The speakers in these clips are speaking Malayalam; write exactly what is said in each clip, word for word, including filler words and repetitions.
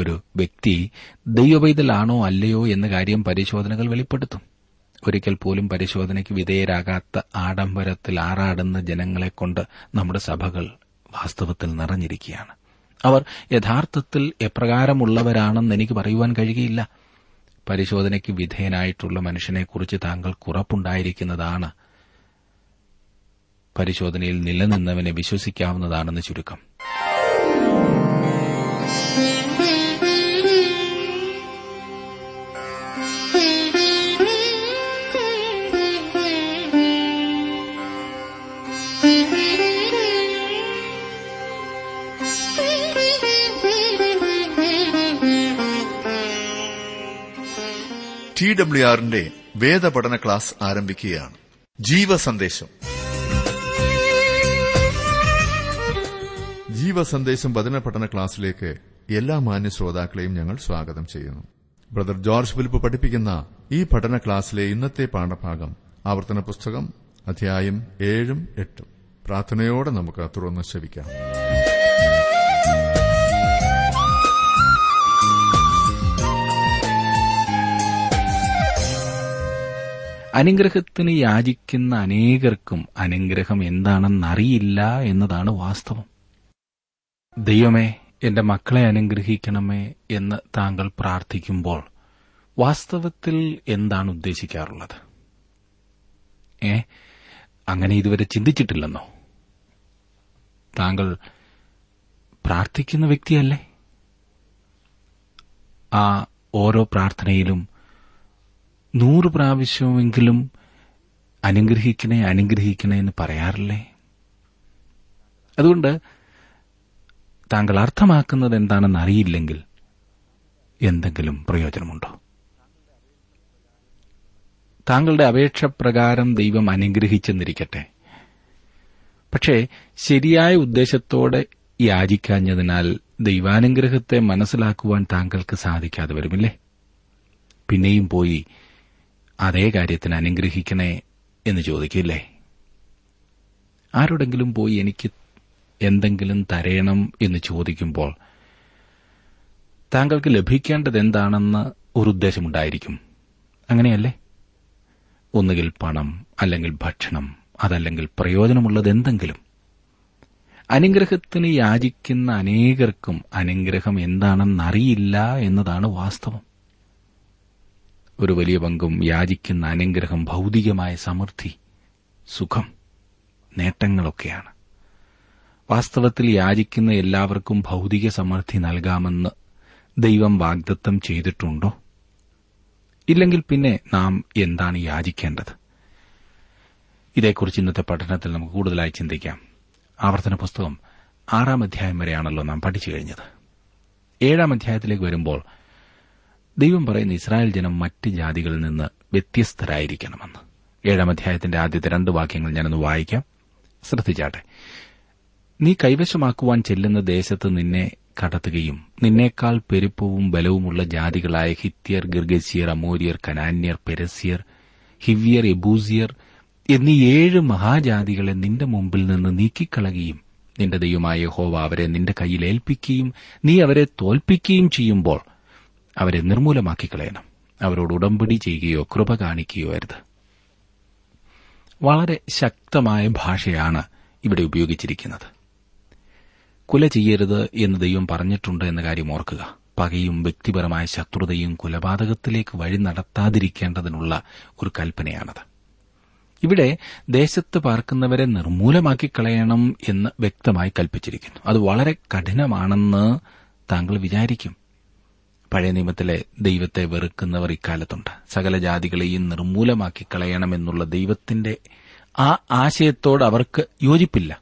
ഒരു വ്യക്തി ദൈവപൈതലാണോ അല്ലയോ എന്ന കാര്യം പരിശോധനകൾ വെളിപ്പെടുത്തും. ഒരിക്കൽ പോലും പരിശോധനയ്ക്ക് വിധേയരാകാത്ത ആഡംബരത്തിൽ ആറാടുന്ന ജനങ്ങളെക്കൊണ്ട് നമ്മുടെ സഭകൾ വാസ്തവത്തിൽ നിറഞ്ഞിരിക്കുകയാണ്. അവർ യഥാർത്ഥത്തിൽ എപ്രകാരമുള്ളവരാണെന്ന് എനിക്ക് പറയുവാൻ കഴിയുകയില്ല. പരിശോധനയ്ക്ക് വിധേയനായിട്ടുള്ള മനുഷ്യനെക്കുറിച്ച് താങ്കൾക്ക് ഉറപ്പുണ്ടായിരിക്കുന്നതാണ് പരിശോധനയിൽ നിലനിന്നവനെ വിശ്വസിക്കാവുന്നതാണെന്ന് ചുരുക്കം. ടി ഡബ്ല്യു ആറിന്റെ വേദപഠന ക്ലാസ് ആരംഭിക്കുകയാണ്. ജീവസന്ദേശം ജീവസന്ദേശം വചന പഠന ക്ലാസ്സിലേക്ക് എല്ലാ മാന്യ ശ്രോതാക്കളെയും ഞങ്ങൾ സ്വാഗതം ചെയ്യുന്നു. ബ്രദർ ജോർജ് ഫിലിപ്പ് പഠിപ്പിക്കുന്ന ഈ പഠന ക്ലാസ്സിലെ ഇന്നത്തെ പാഠഭാഗം ആവർത്തന പുസ്തകം അധ്യായം ഏഴും എട്ടും. പ്രാർത്ഥനയോടെ നമുക്ക് തുറന്ന് ശ്രവിക്കാം. അനുഗ്രഹത്തിന് യാചിക്കുന്ന അനേകർക്കും അനുഗ്രഹം എന്താണെന്നറിയില്ല എന്നതാണ് വാസ്തവം. ദൈവമേ, എന്റെ മക്കളെ അനുഗ്രഹിക്കണമേ എന്ന് താങ്കൾ പ്രാർത്ഥിക്കുമ്പോൾ വാസ്തവത്തിൽ എന്താണ് ഉദ്ദേശിക്കാറുള്ളത്? ഏ അങ്ങനെ ഇതുവരെ ചിന്തിച്ചിട്ടില്ലെന്നോ? താങ്കൾ പ്രാർത്ഥിക്കുന്ന വ്യക്തിയല്ലേ? ആ ഓരോ പ്രാർത്ഥനയിലും നൂറ് പ്രാവശ്യമെങ്കിലും അനുഗ്രഹിക്കണേ അനുഗ്രഹിക്കണേ എന്ന് പറയാറില്ലേ? അതുകൊണ്ട് താങ്കൾ അർത്ഥമാക്കുന്നത് എന്താണെന്ന് അറിയില്ലെങ്കിൽ എന്തെങ്കിലും പ്രയോജനമുണ്ടോ? താങ്കളുടെ അപേക്ഷ പ്രകാരം ദൈവം അനുഗ്രഹിച്ചെന്നിരിക്കട്ടെ, പക്ഷേ ശരിയായ ഉദ്ദേശത്തോടെ യാചിക്കാഞ്ഞതിനാൽ ദൈവാനുഗ്രഹത്തെ മനസ്സിലാക്കുവാൻ താങ്കൾക്ക് സാധിക്കാതെ വരുമില്ലേ? പിന്നെയും പോയി അതേ കാര്യത്തിന് അനുഗ്രഹിക്കണേ എന്ന് ചോദിക്കില്ലേ? ആരോടെങ്കിലും പോയി എനിക്ക് എന്തെങ്കിലും തരയണം എന്ന് ചോദിക്കുമ്പോൾ താങ്കൾക്ക് ലഭിക്കേണ്ടത് എന്താണെന്ന് ഒരു ഉദ്ദേശമുണ്ടായിരിക്കും, അങ്ങനെയല്ലേ? ഒന്നുകിൽ പണം, അല്ലെങ്കിൽ ഭക്ഷണം, അതല്ലെങ്കിൽ പ്രയോജനമുള്ളത് എന്തെങ്കിലും. അനുഗ്രഹത്തിന് യാചിക്കുന്ന അനേകർക്കും അനുഗ്രഹം എന്താണെന്നറിയില്ല എന്നതാണ് വാസ്തവം. ഒരു വലിയ പങ്കും യാചിക്കുന്ന അനുഗ്രഹം ഭൌതികമായ സമൃദ്ധി, സുഖം, നേട്ടങ്ങളൊക്കെയാണ്. വാസ്തവത്തിൽ യാചിക്കുന്ന എല്ലാവർക്കും ഭൌതിക സമൃദ്ധി നൽകാമെന്ന് ദൈവം വാഗ്ദത്തം ചെയ്തിട്ടുണ്ടോ? ഇല്ലെങ്കിൽ പിന്നെ നാം എന്താണ് യാചിക്കേണ്ടത്? ഇതേക്കുറിച്ച് ഇന്നത്തെ പഠനത്തിൽ നമുക്ക് കൂടുതലായി ചിന്തിക്കാം. ആവർത്തന പുസ്തകം ആറാം അധ്യായം വരെയാണല്ലോ നാം പഠിച്ചു കഴിഞ്ഞത്. ഏഴാം അധ്യായത്തിലേക്ക് വരുമ്പോൾ ദൈവം പറയുന്ന ഇസ്രായേൽ ജനം മറ്റ് ജാതികളിൽ നിന്ന് വ്യത്യസ്തരായിരിക്കണമെന്ന്. ഏഴാം അധ്യായത്തിന്റെ ആദ്യത്തെ രണ്ട് വാക്യങ്ങൾ ഞാനൊന്ന് വായിക്കാം, ശ്രദ്ധിച്ചാട്ടെ. നീ കൈവശമാക്കുവാൻ ചെല്ലുന്ന ദേശത്ത് നിന്നെ കടത്തുകയും നിന്നേക്കാൾ പെരുപ്പവും ബലവുമുള്ള ജാതികളായ ഹിത്യർ, ഗിർഗസിയർ, അമോരിയർ, കനാന്യർ, പെരസ്യർ, ഹിവ്യർ, എബൂസിയർ എന്നീ ഏഴ് മഹാജാതികളെ നിന്റെ മുമ്പിൽ നിന്ന് നീക്കിക്കളയുകയും നിന്റെ ദൈവമായ യഹോവ അവരെ നിന്റെ കയ്യിൽ ഏൽപ്പിക്കുകയും നീ അവരെ തോൽപ്പിക്കുകയും ചെയ്യുമ്പോൾ അവരെ നിർമൂലമാക്കി കളയണം. അവരോട് ഉടമ്പടി ചെയ്യുകയോ കൃപ കാണിക്കുകയോ അരുത്. വളരെ ശക്തമായ ഭാഷയാണ് ഇവിടെ ഉപയോഗിച്ചിരിക്കുന്നത്. കുല ചെയ്യരുത് എന്ന് ദൈവം പറഞ്ഞിട്ടുണ്ട് എന്ന കാര്യം ഓർക്കുക. പകയും വ്യക്തിപരമായ ശത്രുതയും കൊലപാതകത്തിലേക്ക് വഴി നടത്താതിരിക്കേണ്ടതിനുള്ള ഒരു കൽപ്പനയാണത്. ഇവിടെ ദേശത്ത് പാർക്കുന്നവരെ നിർമൂലമാക്കി കളയണം എന്ന് വ്യക്തമായി കൽപ്പിച്ചിരിക്കുന്നു. അത് വളരെ കഠിനമാണെന്ന് താങ്കൾ വിചാരിക്കും. പഴയ നിയമത്തിലെ ദൈവത്തെ വെറുക്കുന്നവർ ഇക്കാലത്തുണ്ട്. സകല ജാതികളെയും നിർമൂലമാക്കി കളയണമെന്നുള്ള ദൈവത്തിന്റെ ആ ആശയത്തോട് അവർക്ക് യോജിപ്പില്ല.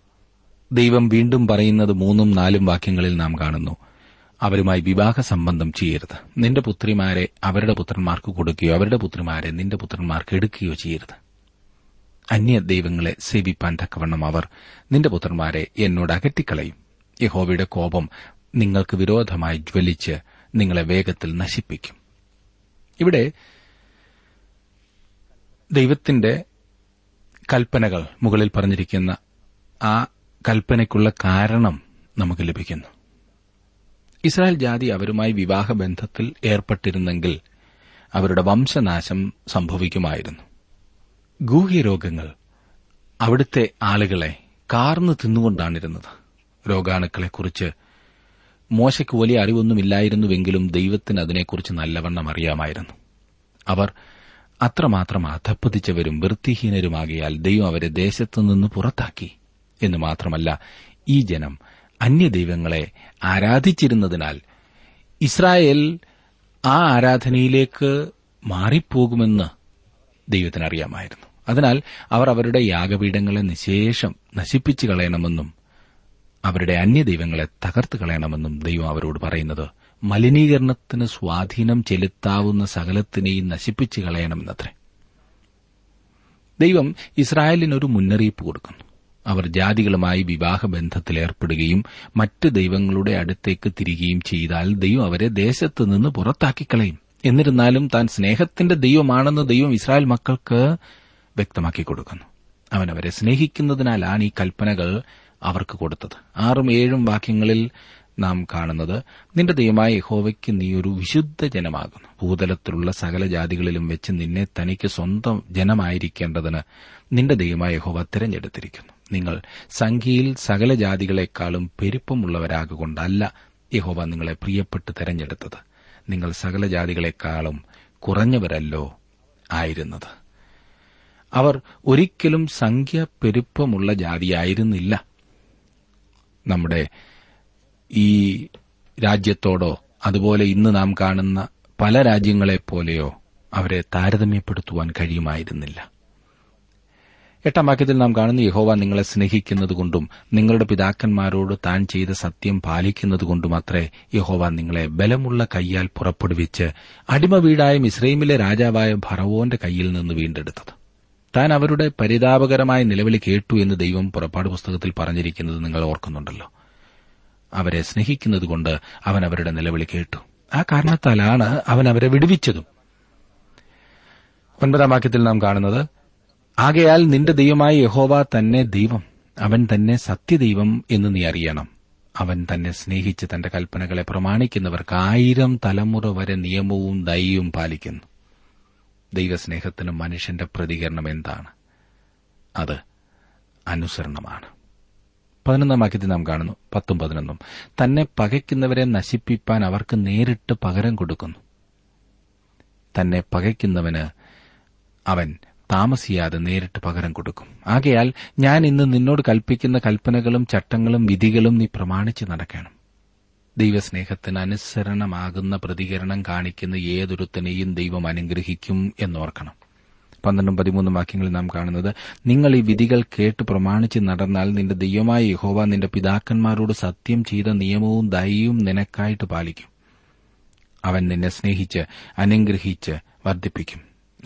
ദൈവം വീണ്ടും പറയുന്നത് മൂന്നും നാലും വാക്യങ്ങളിൽ നാം കാണുന്നു. അവരുമായി വിവാഹ സംബന്ധം ചെയ്യരുത്. നിന്റെ പുത്രിമാരെ അവരുടെ പുത്രന്മാർക്ക് കൊടുക്കുകയോ അവരുടെ പുത്രിമാരെ നിന്റെ പുത്രന്മാർക്ക് എടുക്കുകയോ ചെയ്യരുത്. അന്യ ദൈവങ്ങളെ സേവിപ്പാൻ തക്കവണ്ണം അവർ നിന്റെ പുത്രന്മാരെ എന്നോട് അകറ്റിക്കളയും. യഹോവയുടെ കോപം നിങ്ങൾക്ക് വിരോധമായി ജ്വലിച്ച് നിങ്ങളെ വേഗത്തിൽ നശിപ്പിക്കും. ഇവിടെ ദൈവത്തിന്റെ കൽപ്പനകൾ, മുകളിൽ പറഞ്ഞിരിക്കുന്ന ആ കൽപ്പനയ്ക്കുള്ള കാരണം നമുക്ക് ലഭിക്കുന്നു. ഇസ്രായേൽ ജാതി അവരുമായി വിവാഹബന്ധത്തിൽ ഏർപ്പെട്ടിരുന്നെങ്കിൽ അവരുടെ വംശനാശം സംഭവിക്കുമായിരുന്നു. ഗൂഹ്യരോഗങ്ങൾ അവിടുത്തെ ആളുകളെ കാർന്നു തിന്നുകൊണ്ടാണിരുന്നത്. രോഗാണുക്കളെക്കുറിച്ച് മോശയ്ക്ക് വലിയ അറിവൊന്നുമില്ലായിരുന്നുവെങ്കിലും ദൈവത്തിന് അതിനെക്കുറിച്ച് നല്ലവണ്ണം അറിയാമായിരുന്നു. അവർ അത്രമാത്രം അധപ്പതിച്ചവരും വൃത്തിഹീനരുമാകിയാൽ ദൈവം അവരെ ദേശത്തുനിന്ന് പുറത്താക്കി എന്ന് മാത്രമല്ല, ഈ ജനം അന്യദൈവങ്ങളെ ആരാധിച്ചിരുന്നതിനാൽ ഇസ്രായേൽ ആ ആരാധനയിലേക്ക് മാറിപ്പോകുമെന്ന് ദൈവത്തിനറിയാമായിരുന്നു. അതിനാൽ അവർ അവരുടെ യാഗപീഠങ്ങളെ നിശേഷം നശിപ്പിച്ചു കളയണമെന്നും അവരുടെ അന്യദൈവങ്ങളെ തകർത്ത് കളയണമെന്നും ദൈവം അവരോട് പറയുന്നത് മലിനീകരണത്തിന് സ്വാധീനം ചെലുത്താവുന്ന സകലത്തിനെയും നശിപ്പിച്ചു കളയണമെന്നത്രേ. ദൈവം ഇസ്രായേലിനൊരു മുന്നറിയിപ്പ് കൊടുക്കുന്നു. അവർ ജാതികളുമായി വിവാഹബന്ധത്തിലേർപ്പെടുകയും മറ്റ് ദൈവങ്ങളുടെ അടുത്തേക്ക് തിരികുകയും ചെയ്താൽ ദൈവം അവരെ ദേശത്ത് നിന്ന് പുറത്താക്കിക്കളയും. എന്നിരുന്നാലും താൻ സ്നേഹത്തിന്റെ ദൈവമാണെന്ന് ദൈവം ഇസ്രായേൽ മക്കൾക്ക് വ്യക്തമാക്കി കൊടുക്കുന്നു. അവൻ അവരെ സ്നേഹിക്കുന്നതിനാലാണ് ഈ കൽപ്പനകൾ അവർക്ക് കൊടുത്തത്. ആറും ഏഴും വാക്യങ്ങളിൽ നാം കാണുന്നത്, നിന്റെ ദൈവമായ യഹോവയ്ക്ക് നീ ഒരു വിശുദ്ധ ജനമാകുന്നു. ഭൂതലത്തിലുള്ള സകല ജാതികളിലും വെച്ച് നിന്നെ തനിക്ക് സ്വന്തം ജനമായിരിക്കേണ്ടതിന് നിന്റെ ദൈവമായ യഹോവ തിരഞ്ഞെടുത്തിരിക്കുന്നു. നിങ്ങൾ സംഖ്യയിൽ സകല ജാതികളെക്കാളും പെരുപ്പമുള്ളവരാകൊണ്ടല്ല യഹോവ നിങ്ങളെ പ്രിയപ്പെട്ട് തെരഞ്ഞെടുത്തത്. നിങ്ങൾ സകല ജാതികളെക്കാളും കുറഞ്ഞവരല്ലോ ആയിരുന്നത്. അവർ ഒരിക്കലും സംഖ്യ പെരുപ്പമുള്ള ജാതിയായിരുന്നില്ല. നമ്മുടെ ഈ രാജ്യത്തോടോ അതുപോലെ ഇന്ന് നാം കാണുന്ന പല രാജ്യങ്ങളെപ്പോലെയോ അവരെ താരതമ്യപ്പെടുത്തുവാൻ കഴിയുമായിരുന്നില്ല. എട്ടാം വാക്യത്തിൽ നാം കാണുന്ന, യഹോവ നിങ്ങളെ സ്നേഹിക്കുന്നതുകൊണ്ടും നിങ്ങളുടെ പിതാക്കന്മാരോട് താൻ ചെയ്ത സത്യം പാലിക്കുന്നതുകൊണ്ടുമത്രേ യഹോവ നിങ്ങളെ ബലമുള്ള കൈയാൽ പുറപ്പെടുവിച്ച് അടിമ വീടായ മിസ്രൈമിലെ രാജാവായ ഫറവോന്റെ കൈയിൽ നിന്ന് വീണ്ടെടുത്തത്. താൻ അവരുടെ പരിതാപകരമായ നിലവിളി കേട്ടു എന്ന് ദൈവം പുറപ്പാട് പുസ്തകത്തിൽ പറഞ്ഞിരിക്കുന്നത് നിങ്ങൾ ഓർക്കുന്നുണ്ടല്ലോ. അവരെ സ്നേഹിക്കുന്നതുകൊണ്ട് അവൻ അവരുടെ നിലവിളി കേട്ടു. ആ കാരണത്താലാണ് അവൻ അവരെ വിടുവിച്ചതും. ഒൻപതാം വാക്യത്തിൽ നാം കാണുന്നത്, ആകയാൽ നിന്റെ ദൈവമായ യഹോവ തന്നെ ദൈവം, അവൻ തന്നെ സത്യദൈവം എന്ന് നീ അറിയണം. അവൻ തന്നെ സ്നേഹിച്ച് തന്റെ കൽപ്പനകളെ പ്രമാണിക്കുന്നവർക്ക് ആയിരം തലമുറ വരെ നിയമവും ദയയും പാലിക്കുന്നു. ദൈവസ്നേഹത്തിന് മനുഷ്യന്റെ പ്രതികരണം എന്താണ്? അത് അനുസരണമാണ്. പതിനൊന്നാം വാക്യത്തിൽ നാം കാണുന്നു, പത്തും പതിനൊന്നും, തന്നെ പകയ്ക്കുന്നവരെ നശിപ്പിപ്പാൻ അവർക്ക് നേരിട്ട് പകരം കൊടുക്കുന്നു. തന്നെ പകയ്ക്കുന്നവന് അവൻ താമസിയാതെ നേരിട്ട് പകരം കൊടുക്കും. ആകയാൽ ഞാൻ ഇന്ന് നിന്നോട് കൽപ്പിക്കുന്ന കൽപ്പനകളും ചട്ടങ്ങളും വിധികളും നീ പ്രമാണിച്ച് നടക്കണം. ദൈവസ്നേഹത്തിന് അനുസരണമാകുന്ന പ്രതികരണം കാണിക്കുന്ന ഏതൊരുത്തനെയും ദൈവം അനുഗ്രഹിക്കും എന്നോർക്കണം. പന്ത്രണ്ടും പതിമൂന്നും വാക്യങ്ങളിൽ നാം കാണുന്നത്, നിങ്ങൾ ഈ വിധികൾ കേട്ട് പ്രമാണിച്ച് നടന്നാൽ നിന്റെ ദൈവമായ യഹോവ നിന്റെ പിതാക്കന്മാരോട് സത്യം ചെയ്ത നിയമവും ദയയും നിനക്കായിട്ട് പാലിക്കും. അവൻ നിന്നെ സ്നേഹിച്ച് അനുഗ്രഹിച്ച് വർദ്ധിപ്പിക്കും.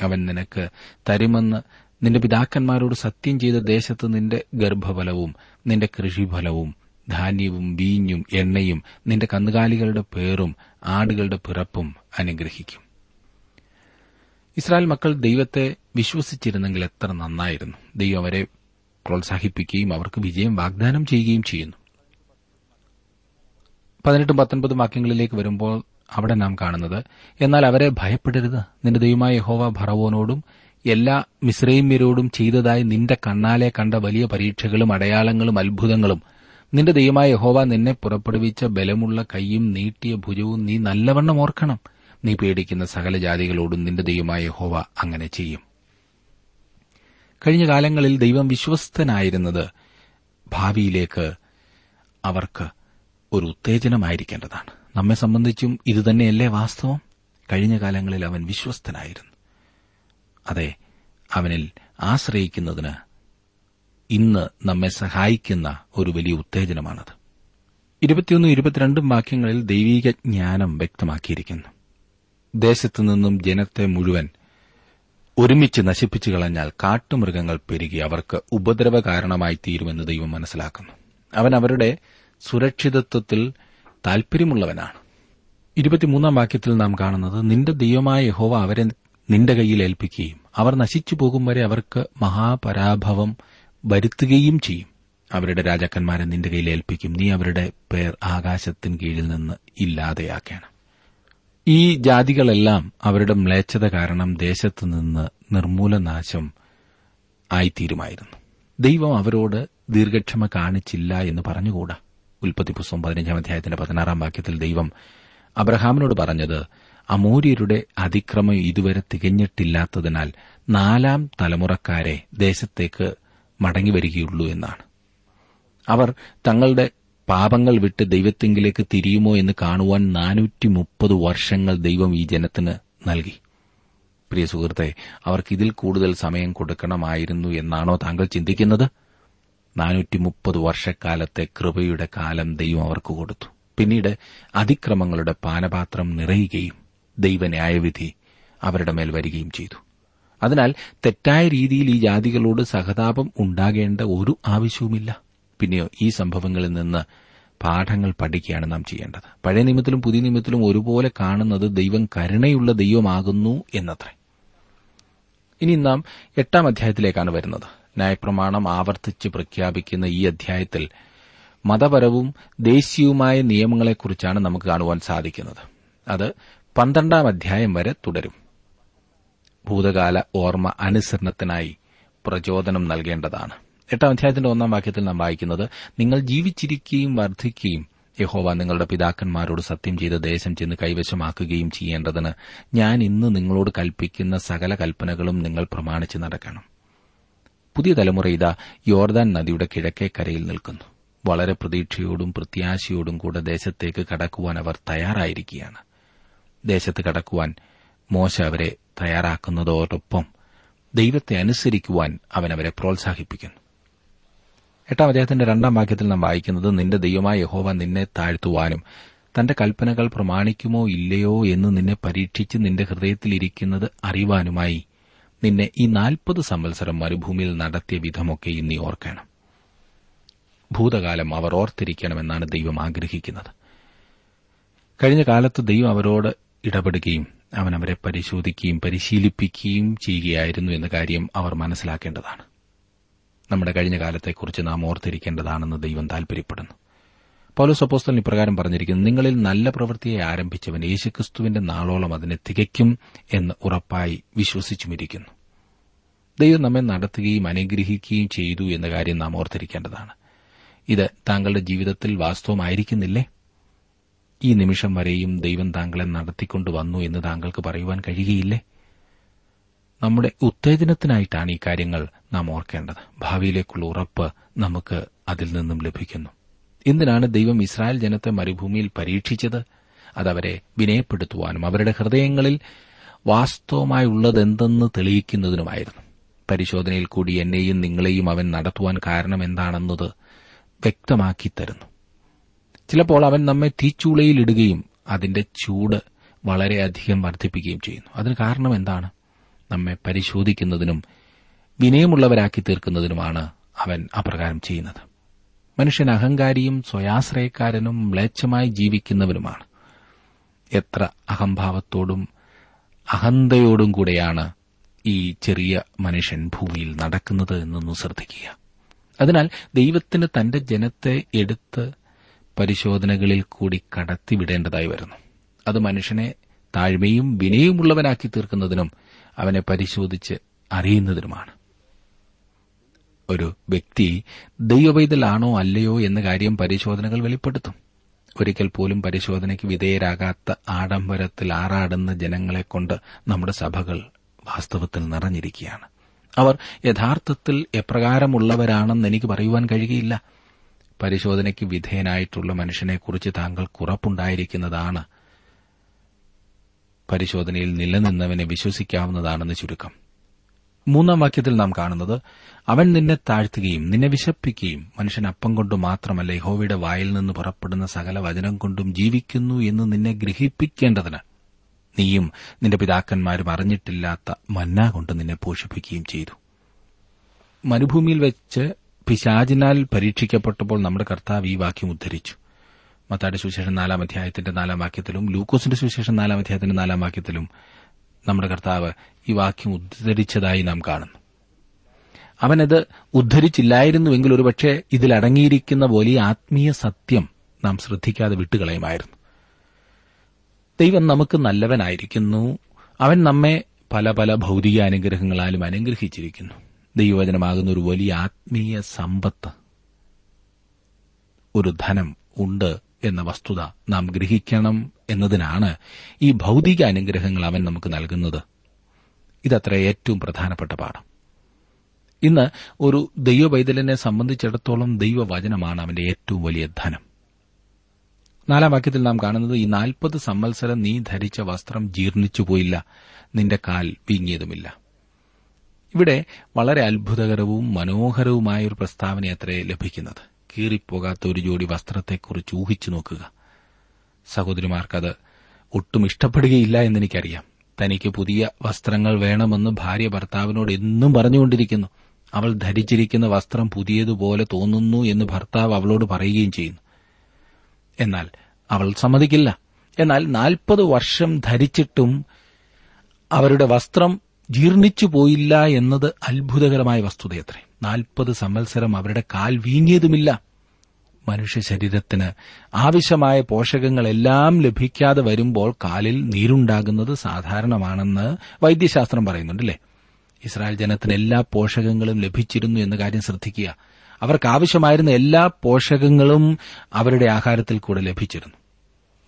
അവൻ നിനക്ക് തരുമെന്ന് നിന്റെ പിതാക്കന്മാരോട് സത്യം ചെയ്ത ദേശത്ത് നിന്റെ ഗർഭഫലവും നിന്റെ കൃഷിഫലവും ധാന്യവും വീഞ്ഞും എണ്ണയും നിന്റെ കന്നുകാലികളുടെ പേറും ആടുകളുടെ പിറപ്പും അനുഗ്രഹിക്കും. ഇസ്രായേൽ മക്കൾ ദൈവത്തെ വിശ്വസിച്ചിരുന്നെങ്കിൽ എത്ര നന്നായിരുന്നു. ദൈവം അവരെ പ്രോത്സാഹിപ്പിക്കുകയും അവർക്ക് വിജയം വാഗ്ദാനം ചെയ്യുകയും ചെയ്യുന്നു. പതിനെട്ടും പത്തൊൻപതും വാക്യങ്ങളിലേക്ക് വരുമ്പോൾ അവിടെ നാം കാണുന്നത്, എന്നാൽ അവരെ ഭയപ്പെടരുത്. നിന്റെ ദൈവമായ യഹോവ ഫറവോനോടും എല്ലാ മിസ്രയീമ്യരോടും ചെയ്തതായി നിന്റെ കണ്ണാലെ കണ്ട വലിയ പരീക്ഷകളും അടയാളങ്ങളും അത്ഭുതങ്ങളും നിന്റെ ദൈവമായ യഹോവ നിന്നെ പുറപ്പെടുവിച്ച ബലമുള്ള കൈയും നീട്ടിയ ഭുജവും നീ നല്ലവണ്ണം ഓർക്കണം. നീ പേടിക്കുന്ന സകല ജാതികളോടും നിന്റെ ദൈവമായ യഹോവ അങ്ങനെ ചെയ്യും. കഴിഞ്ഞ കാലങ്ങളിൽ ദൈവം വിശ്വസ്തനായിരുന്നത് ഭാവിയിലേക്ക് അവർക്ക് ഒരു ഉത്തേജനമായിരിക്കേണ്ടതാണ്. നമ്മെ സംബന്ധിച്ചും ഇതുതന്നെയല്ലേ വാസ്തവം? കഴിഞ്ഞ കാലങ്ങളിൽ അവൻ വിശ്വസ്തനായിരുന്നു. അതെ, അവനിൽ ആശ്രയിക്കുന്നതിന് ഇന്ന് നമ്മെ സഹായിക്കുന്ന ഒരു വലിയ ഉത്തേജനമാണത്. ഇരുപത്തിയൊന്നും ഇരുപത്തിരണ്ടും വാക്യങ്ങളിൽ ദൈവീക ജ്ഞാനം വ്യക്തമാക്കിയിരിക്കുന്നു. ദേശത്തു നിന്നും ജനത്തെ മുഴുവൻ ഒരുമിച്ച് നശിപ്പിച്ചു കളഞ്ഞാൽ കാട്ടുമൃഗങ്ങൾ പെരുകി അവർക്ക് ഉപദ്രവകാരണമായി തീരുമെന്ന് ദൈവം മനസ്സിലാക്കുന്നു. അവൻ അവരുടെ സുരക്ഷിതത്വത്തിൽ താൽപര്യമുള്ളവനാണ്. ഇരുപത്തിമൂന്നാം വാക്യത്തിൽ നാം കാണുന്നത്, നിന്റെ ദൈവമായ യഹോവ അവരെ നിന്റെ കയ്യിൽ ഏൽപ്പിക്കുകയും അവർ നശിച്ചു പോകും വരെ അവർക്ക് മഹാപരാഭവം വരുത്തുകയും ചെയ്യും. അവരുടെ രാജാക്കന്മാരെ നിന്റെ കയ്യിൽ ഏൽപ്പിക്കും, നീ അവരുടെ പേർ ആകാശത്തിന് കീഴിൽ നിന്ന് ഇല്ലാതെയാക്കണം. ഈ ജാതികളെല്ലാം അവരുടെ മ്ലേച്ഛത കാരണം ദേശത്ത് നിന്ന് നിർമൂലനാശം ആയിത്തീരുമായിരുന്നു. ദൈവം അവരോട് ദീർഘക്ഷമ കാണിച്ചില്ല എന്ന് പറഞ്ഞുകൂടാ. ഉൽപ്പത്തി പുസ്തകം പതിനഞ്ചാം അധ്യായത്തിന്റെ പതിനാറാം വാക്യത്തിൽ ദൈവം അബ്രഹാമിനോട് പറഞ്ഞത് അമോര്യരുടെ അതിക്രമം ഇതുവരെ തികഞ്ഞിട്ടില്ലാത്തതിനാൽ നാലാം തലമുറക്കാരെ ദേശത്തേക്ക് മടങ്ങിവരികയുള്ളൂ എന്നാണ്. അവർ തങ്ങളുടെ പാപങ്ങൾ വിട്ട് ദൈവത്തെങ്കിലേക്ക് തിരിയുമോ എന്ന് കാണുവാൻ നാനൂറ്റി മുപ്പത് വർഷങ്ങൾ ദൈവം ഈ ജനത്തിന് നൽകി. പ്രിയ സുഹൃത്തെ, അവർക്ക് ഇതിൽ കൂടുതൽ സമയം കൊടുക്കണമായിരുന്നു എന്നാണോ താങ്കൾ ചിന്തിക്കുന്നത്? നാനൂറ്റി മുപ്പത് വർഷക്കാലത്തെ കൃപയുടെ കാലം ദൈവം അവർക്ക് കൊടുത്തു. പിന്നീട് അതിക്രമങ്ങളുടെ പാനപാത്രം നിറയുകയും ദൈവ ന്യായവിധി അവരുടെ മേൽ വരികയും ചെയ്തു. അതിനാൽ തെറ്റായ രീതിയിൽ ഈ ജാതികളോട് സഹതാപം ഉണ്ടാകേണ്ട ഒരു ആവശ്യവുമില്ല. പിന്നെയോ ഈ സംഭവങ്ങളിൽ നിന്ന് പാഠങ്ങൾ പഠിക്കുകയാണ് നാം ചെയ്യേണ്ടത്. പഴയ നിയമത്തിലും പുതിയ നിയമത്തിലും ഒരുപോലെ കാണുന്നത് ദൈവം കരുണയുള്ള ദൈവമാകുന്നു എന്നത്രേ. ഇനി നാം എട്ടാം അധ്യായത്തിലേക്കാണ് വരുന്നത്. ന്യായപ്രമാണം ആവർത്തിച്ച് പ്രഖ്യാപിക്കുന്ന ഈ അധ്യായത്തിൽ മതപരവും ദേശീയവുമായ നിയമങ്ങളെക്കുറിച്ചാണ് നമുക്ക് കാണുവാൻ സാധിക്കുന്നത്. അത് പന്ത്രണ്ടാം അധ്യായം വരെ തുടരും. ഭൂതകാല ഓർമ്മ അനുസരണത്തിനായി പ്രചോദനം നൽകേണ്ടതാണ്. എട്ടാം അധ്യായത്തിന്റെ ഒന്നാം വാക്യത്തിൽ നാം വായിക്കുന്നത്, നിങ്ങൾ ജീവിച്ചിരിക്കുകയും വർദ്ധിക്കുകയും യഹോവ നിങ്ങളുടെ പിതാക്കന്മാരോട് സത്യം ചെയ്ത ദേശം ചെന്ന് കൈവശമാക്കുകയും ചെയ്യേണ്ടതിന് ഞാൻ ഇന്ന് നിങ്ങളോട് കൽപ്പിക്കുന്ന സകല കൽപ്പനകളും നിങ്ങൾ പ്രമാണിച്ച് നടക്കണം. പുതിയ തലമുറ ഇതാ യോർദാൻ നദിയുടെ കിഴക്കേ കരയിൽ നിൽക്കുന്നു. വളരെ പ്രതീക്ഷയോടും പ്രത്യാശയോടും കൂടെ ദേശത്തേക്ക് കടക്കുവാൻ അവർ തയ്യാറായിരിക്കുകയാണ്. ദേശത്ത് കടക്കുവാൻ മോശ അവരെ തയ്യാറാക്കുന്നതോടൊപ്പം ദൈവത്തെ അനുസരിക്കുവാൻ അവൻ അവരെ പ്രോത്സാഹിപ്പിക്കുന്നു. എട്ടാം അദ്ദേഹത്തിന്റെ രണ്ടാം വാക്യത്തിൽ നാം വായിക്കുന്നത്, നിന്റെ ദൈവമായ യഹോവ നിന്നെ താഴ്ത്തുവാനും തന്റെ കൽപ്പനകൾ പ്രമാണിക്കുമോ ഇല്ലയോ എന്ന് നിന്നെ പരീക്ഷിച്ച് നിന്റെ ഹൃദയത്തിലിരിക്കുന്നത് അറിയുവാനുമായി നിന്നെ ഈ നാൽപ്പത് സംവത്സരം മരുഭൂമിയിൽ നടത്തിയ വിധമൊക്കെ ഇനി ഓർക്കണം. ഭൂതകാലം അവർ ഓർത്തിരിക്കണമെന്നാണ് ദൈവം ആഗ്രഹിക്കുന്നത്. കഴിഞ്ഞ കാലത്ത് ദൈവം അവരോട് ഇടപെടുകയും അവൻ അവരെ പരിശോധിക്കുകയും പരിശീലിപ്പിക്കുകയും ചെയ്യുകയായിരുന്നു എന്ന കാര്യം അവർ മനസ്സിലാക്കേണ്ടതാണ്. നമ്മുടെ കഴിഞ്ഞ കാലത്തെക്കുറിച്ച് നാം ഓർത്തിരിക്കേണ്ടതാണെന്ന് ദൈവം താൽപര്യപ്പെടുന്നു. പൗലോസ് അപ്പോസ്തലൻ ഇപ്രകാരം പറഞ്ഞിരിക്കുന്നു, നിങ്ങളിൽ നല്ല പ്രവൃത്തിയെ ആരംഭിച്ചവൻ യേശുക്രിസ്തുവിന്റെ നാളോളം അതിനെ തികയ്ക്കും എന്ന് ഉറപ്പായി വിശ്വസിച്ചുമിരിക്കുന്നു. ദൈവം നമ്മെ നടത്തുകയും അനുഗ്രഹിക്കുകയും ചെയ്തു എന്ന കാര്യം നാം ഓർത്തിരിക്കേണ്ടതാണ്. ഇത് താങ്കളുടെ ജീവിതത്തിൽ വാസ്തവമായിരിക്കുന്നില്ലേ? ഈ നിമിഷം വരെയും ദൈവം താങ്കളെ നടത്തിക്കൊണ്ടുവന്നു എന്ന് താങ്കൾക്ക് പറയുവാൻ കഴിയുകയില്ലേ? നമ്മുടെ ഉത്തേജനത്തിനായിട്ടാണ് ഈ കാര്യങ്ങൾ നാം ഓർക്കേണ്ടത്. ഭാവിയിലേക്കുള്ള ഉറപ്പ് നമുക്ക് അതിൽ നിന്നും ലഭിക്കുന്നു. എന്തിനാണ് ദൈവം ഇസ്രായേൽ ജനത്തെ മരുഭൂമിയിൽ പരീക്ഷിച്ചത്? അതവരെ വിനയപ്പെടുത്തുവാനും അവരുടെ ഹൃദയങ്ങളിൽ വാസ്തവമായുള്ളതെന്തെന്ന് തെളിയിക്കുന്നതിനുമായിരുന്നു. പരിശോധനയിൽ കൂടി എന്നെയും നിങ്ങളെയും അവൻ നടത്തുവാൻ കാരണം എന്താണെന്നത് വ്യക്തമാക്കി തരുന്നു. ചിലപ്പോൾ അവൻ നമ്മെ തീച്ചൂളയിലിടുകയും അതിന്റെ ചൂട് വളരെയധികം വർദ്ധിപ്പിക്കുകയും ചെയ്യുന്നു. അതിന് കാരണം എന്താണ്? നമ്മെ പരിശോധിക്കുന്നതിനും വിനയമുള്ളവരാക്കി തീർക്കുന്നതിനുമാണ് അവൻ അപ്രകാരം ചെയ്യുന്നത്. മനുഷ്യൻ അഹങ്കാരിയും സ്വയാശ്രയക്കാരനും മ്ലേച്ഛമായി ജീവിക്കുന്നവനുമാണ്. എത്ര അഹംഭാവത്തോടും അഹന്തയോടും കൂടെയാണ് ഈ ചെറിയ മനുഷ്യൻ ഭൂമിയിൽ നടക്കുന്നത് എന്നൊന്ന് ശ്രദ്ധിക്കുക. അതിനാൽ ദൈവത്തിന് തന്റെ ജനത്തെ എടുത്ത് പരിശോധനകളിൽ കൂടി കടത്തിവിടേണ്ടതായി വരുന്നു. അത് മനുഷ്യനെ താഴ്മയും വിനയമുള്ളവനാക്കി തീർക്കുന്നതിനും അവനെ പരിശോധിച്ച് അറിയുന്നതിനുമാണ്. ഒരു വ്യക്തി ദൈവപൈതലാണോ അല്ലയോ എന്ന കാര്യം പരിശോധനകൾ വെളിപ്പെടുത്തും. ഒരിക്കൽ പോലും പരിശോധനയ്ക്ക് വിധേയരാകാത്ത ആഡംബരത്തിൽ ആറാടുന്ന ജനങ്ങളെക്കൊണ്ട് നമ്മുടെ സഭകൾ വാസ്തവത്തിൽ നിറഞ്ഞിരിക്കുകയാണ്. അവർ യഥാർത്ഥത്തിൽ എപ്രകാരമുള്ളവരാണെന്ന് എനിക്ക് പറയുവാൻ കഴിയുകയില്ല. പരിശോധനയ്ക്ക് വിധേയനായിട്ടുള്ള മനുഷ്യനെക്കുറിച്ച് താങ്കൾക്ക് ഉറപ്പുണ്ടായിരിക്കുന്നതാണ് പരിശോധനയിൽ നിലനിന്നവനെ വിശ്വസിക്കാവുന്നതാണെന്ന് ചുരുക്കം. മൂന്നാം വാക്യത്തിൽ നാം കാണുന്നത്, അവൻ നിന്നെ താഴ്ത്തുകയും നിന്നെ വിശപ്പിക്കുകയും മനുഷ്യൻ അപ്പം കൊണ്ടു മാത്രമല്ല യഹോവയുടെ വായിൽ നിന്ന് പുറപ്പെടുന്ന സകല വചനം കൊണ്ടും ജീവിക്കുന്നു എന്ന് നിന്നെ ഗ്രഹിപ്പിക്കേണ്ടതിന് നീയും നിന്റെ പിതാക്കന്മാരും അറിഞ്ഞിട്ടില്ലാത്ത മന്ന കൊണ്ട് നിന്നെ പോഷിപ്പിക്കുകയും ചെയ്തു. മരുഭൂമിയിൽ വെച്ച് പിശാചിനാൽ പരീക്ഷിക്കപ്പെട്ടപ്പോൾ നമ്മുടെ കർത്താവ് ഈ വാക്യം ഉദ്ധരിച്ചു. മത്തായിയുടെ സുവിശേഷം നാലാം അധ്യായത്തിന്റെ നാലാം വാക്യത്തിലും ലൂക്കോസിന്റെ സുവിശേഷം നാലാം അധ്യായത്തിന്റെ നാലാം വാക്യത്തിലും നമ്മുടെ കർത്താവ് ഈ വാക്യം ഉദ്ധരിച്ചതായി നാം കാണുന്നു. അവനത് ഉദ്ധരിച്ചില്ലായിരുന്നുവെങ്കിൽ ഒരുപക്ഷെ ഇതിലടങ്ങിയിരിക്കുന്ന പോലെ ഈ ആത്മീയ സത്യം നാം ശ്രദ്ധിക്കാതെ വിട്ടുകളയുമായിരുന്നു. ദൈവം നമുക്ക് നല്ലവനായിരിക്കുന്നു. അവൻ നമ്മെ പല പല ഭൌതിക അനുഗ്രഹങ്ങളാലും അനുഗ്രഹിച്ചിരിക്കുന്നു. ദൈവവചനമാകുന്ന ഒരു വലിയ ആത്മീയ സമ്പത്ത്, ഒരു ധനം ഉണ്ട് എന്ന വസ്തുത നാം ഗ്രഹിക്കണം എന്നതിനാണ് ഈ ഭൌതിക അനുഗ്രഹങ്ങൾ അവൻ നമുക്ക് നൽകുന്നത്. ഇതത്ര ഏറ്റവും പ്രധാനപ്പെട്ട പാഠം. ഇന്ന് ഒരു ദൈവപൈതലിനെ സംബന്ധിച്ചിടത്തോളം ദൈവവചനമാണ് അവന്റെ ഏറ്റവും വലിയ ധനം. നാലാം വാക്യത്തിൽ നാം കാണുന്നത്, ഈ നാൽപ്പത് സംവത്സരം നീ ധരിച്ച വസ്ത്രം ജീർണിച്ചുപോയില്ല, നിന്റെ കാൽ വീങ്ങിയതുമില്ല. ഇവിടെ വളരെ അത്ഭുതകരവും മനോഹരവുമായ ഒരു പ്രസ്താവന അത്രേ ലഭിക്കുന്നത്. കീറിപ്പോകാത്ത ഒരു ജോഡി വസ്ത്രത്തെക്കുറിച്ച് ഊഹിച്ചു നോക്കുക. സഹോദരിമാർക്കത് ഒട്ടും ഇഷ്ടപ്പെടുകയില്ല എന്നെനിക്കറിയാം. തനിക്ക് പുതിയ വസ്ത്രങ്ങൾ വേണമെന്ന് ഭാര്യ ഭർത്താവിനോട് എന്നും പറഞ്ഞുകൊണ്ടിരിക്കുന്നു. അവൾ ധരിച്ചിരിക്കുന്ന വസ്ത്രം പുതിയതുപോലെ തോന്നുന്നു എന്ന് ഭർത്താവ് അവളോട് പറയുകയും ചെയ്യുന്നു. എന്നാൽ അവൾ സമ്മതിക്കില്ല. എന്നാൽ നാൽപ്പത് വർഷം ധരിച്ചിട്ടും അവരുടെ വസ്ത്രം ജീർണിച്ചു പോയില്ല എന്നത് അത്ഭുതകരമായ വസ്തുതയത്രേ. നാൽപ്പത് സംവത്സരം അവരുടെ കാൽ വീങ്ങിയതുമില്ല. മനുഷ്യ ശരീരത്തിന് ആവശ്യമായ പോഷകങ്ങളെല്ലാം ലഭിക്കാതെ വരുമ്പോൾ കാലിൽ നീരുണ്ടാകുന്നത് സാധാരണമാണെന്ന് വൈദ്യശാസ്ത്രം പറയുന്നുണ്ടല്ലേ. ഇസ്രായേൽ ജനത്തിന് എല്ലാ പോഷകങ്ങളും ലഭിച്ചിരുന്നു എന്ന കാര്യം ശ്രദ്ധിക്കുക. അവർക്ക് ആവശ്യമായിരുന്ന എല്ലാ പോഷകങ്ങളും അവരുടെ ആഹാരത്തിൽ കൂടെ ലഭിച്ചിരുന്നു.